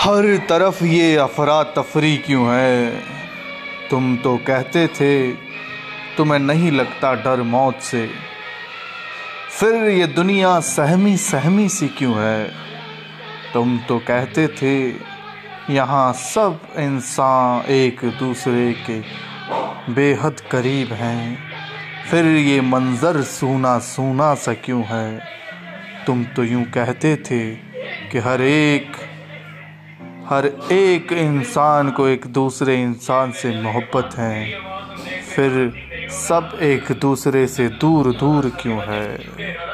हर तरफ ये अफरा तफरी क्यों है। तुम तो कहते थे तुम्हें नहीं लगता डर मौत से, फिर ये दुनिया सहमी सहमी सी क्यों है। तुम तो कहते थे यहाँ सब इंसान एक दूसरे के बेहद करीब हैं, फिर ये मंज़र सूना सूना सा क्यों है। तुम तो यूँ कहते थे कि हर एक इंसान को एक दूसरे इंसान से मोहब्बत है, फिर सब एक दूसरे से दूर दूर क्यों है।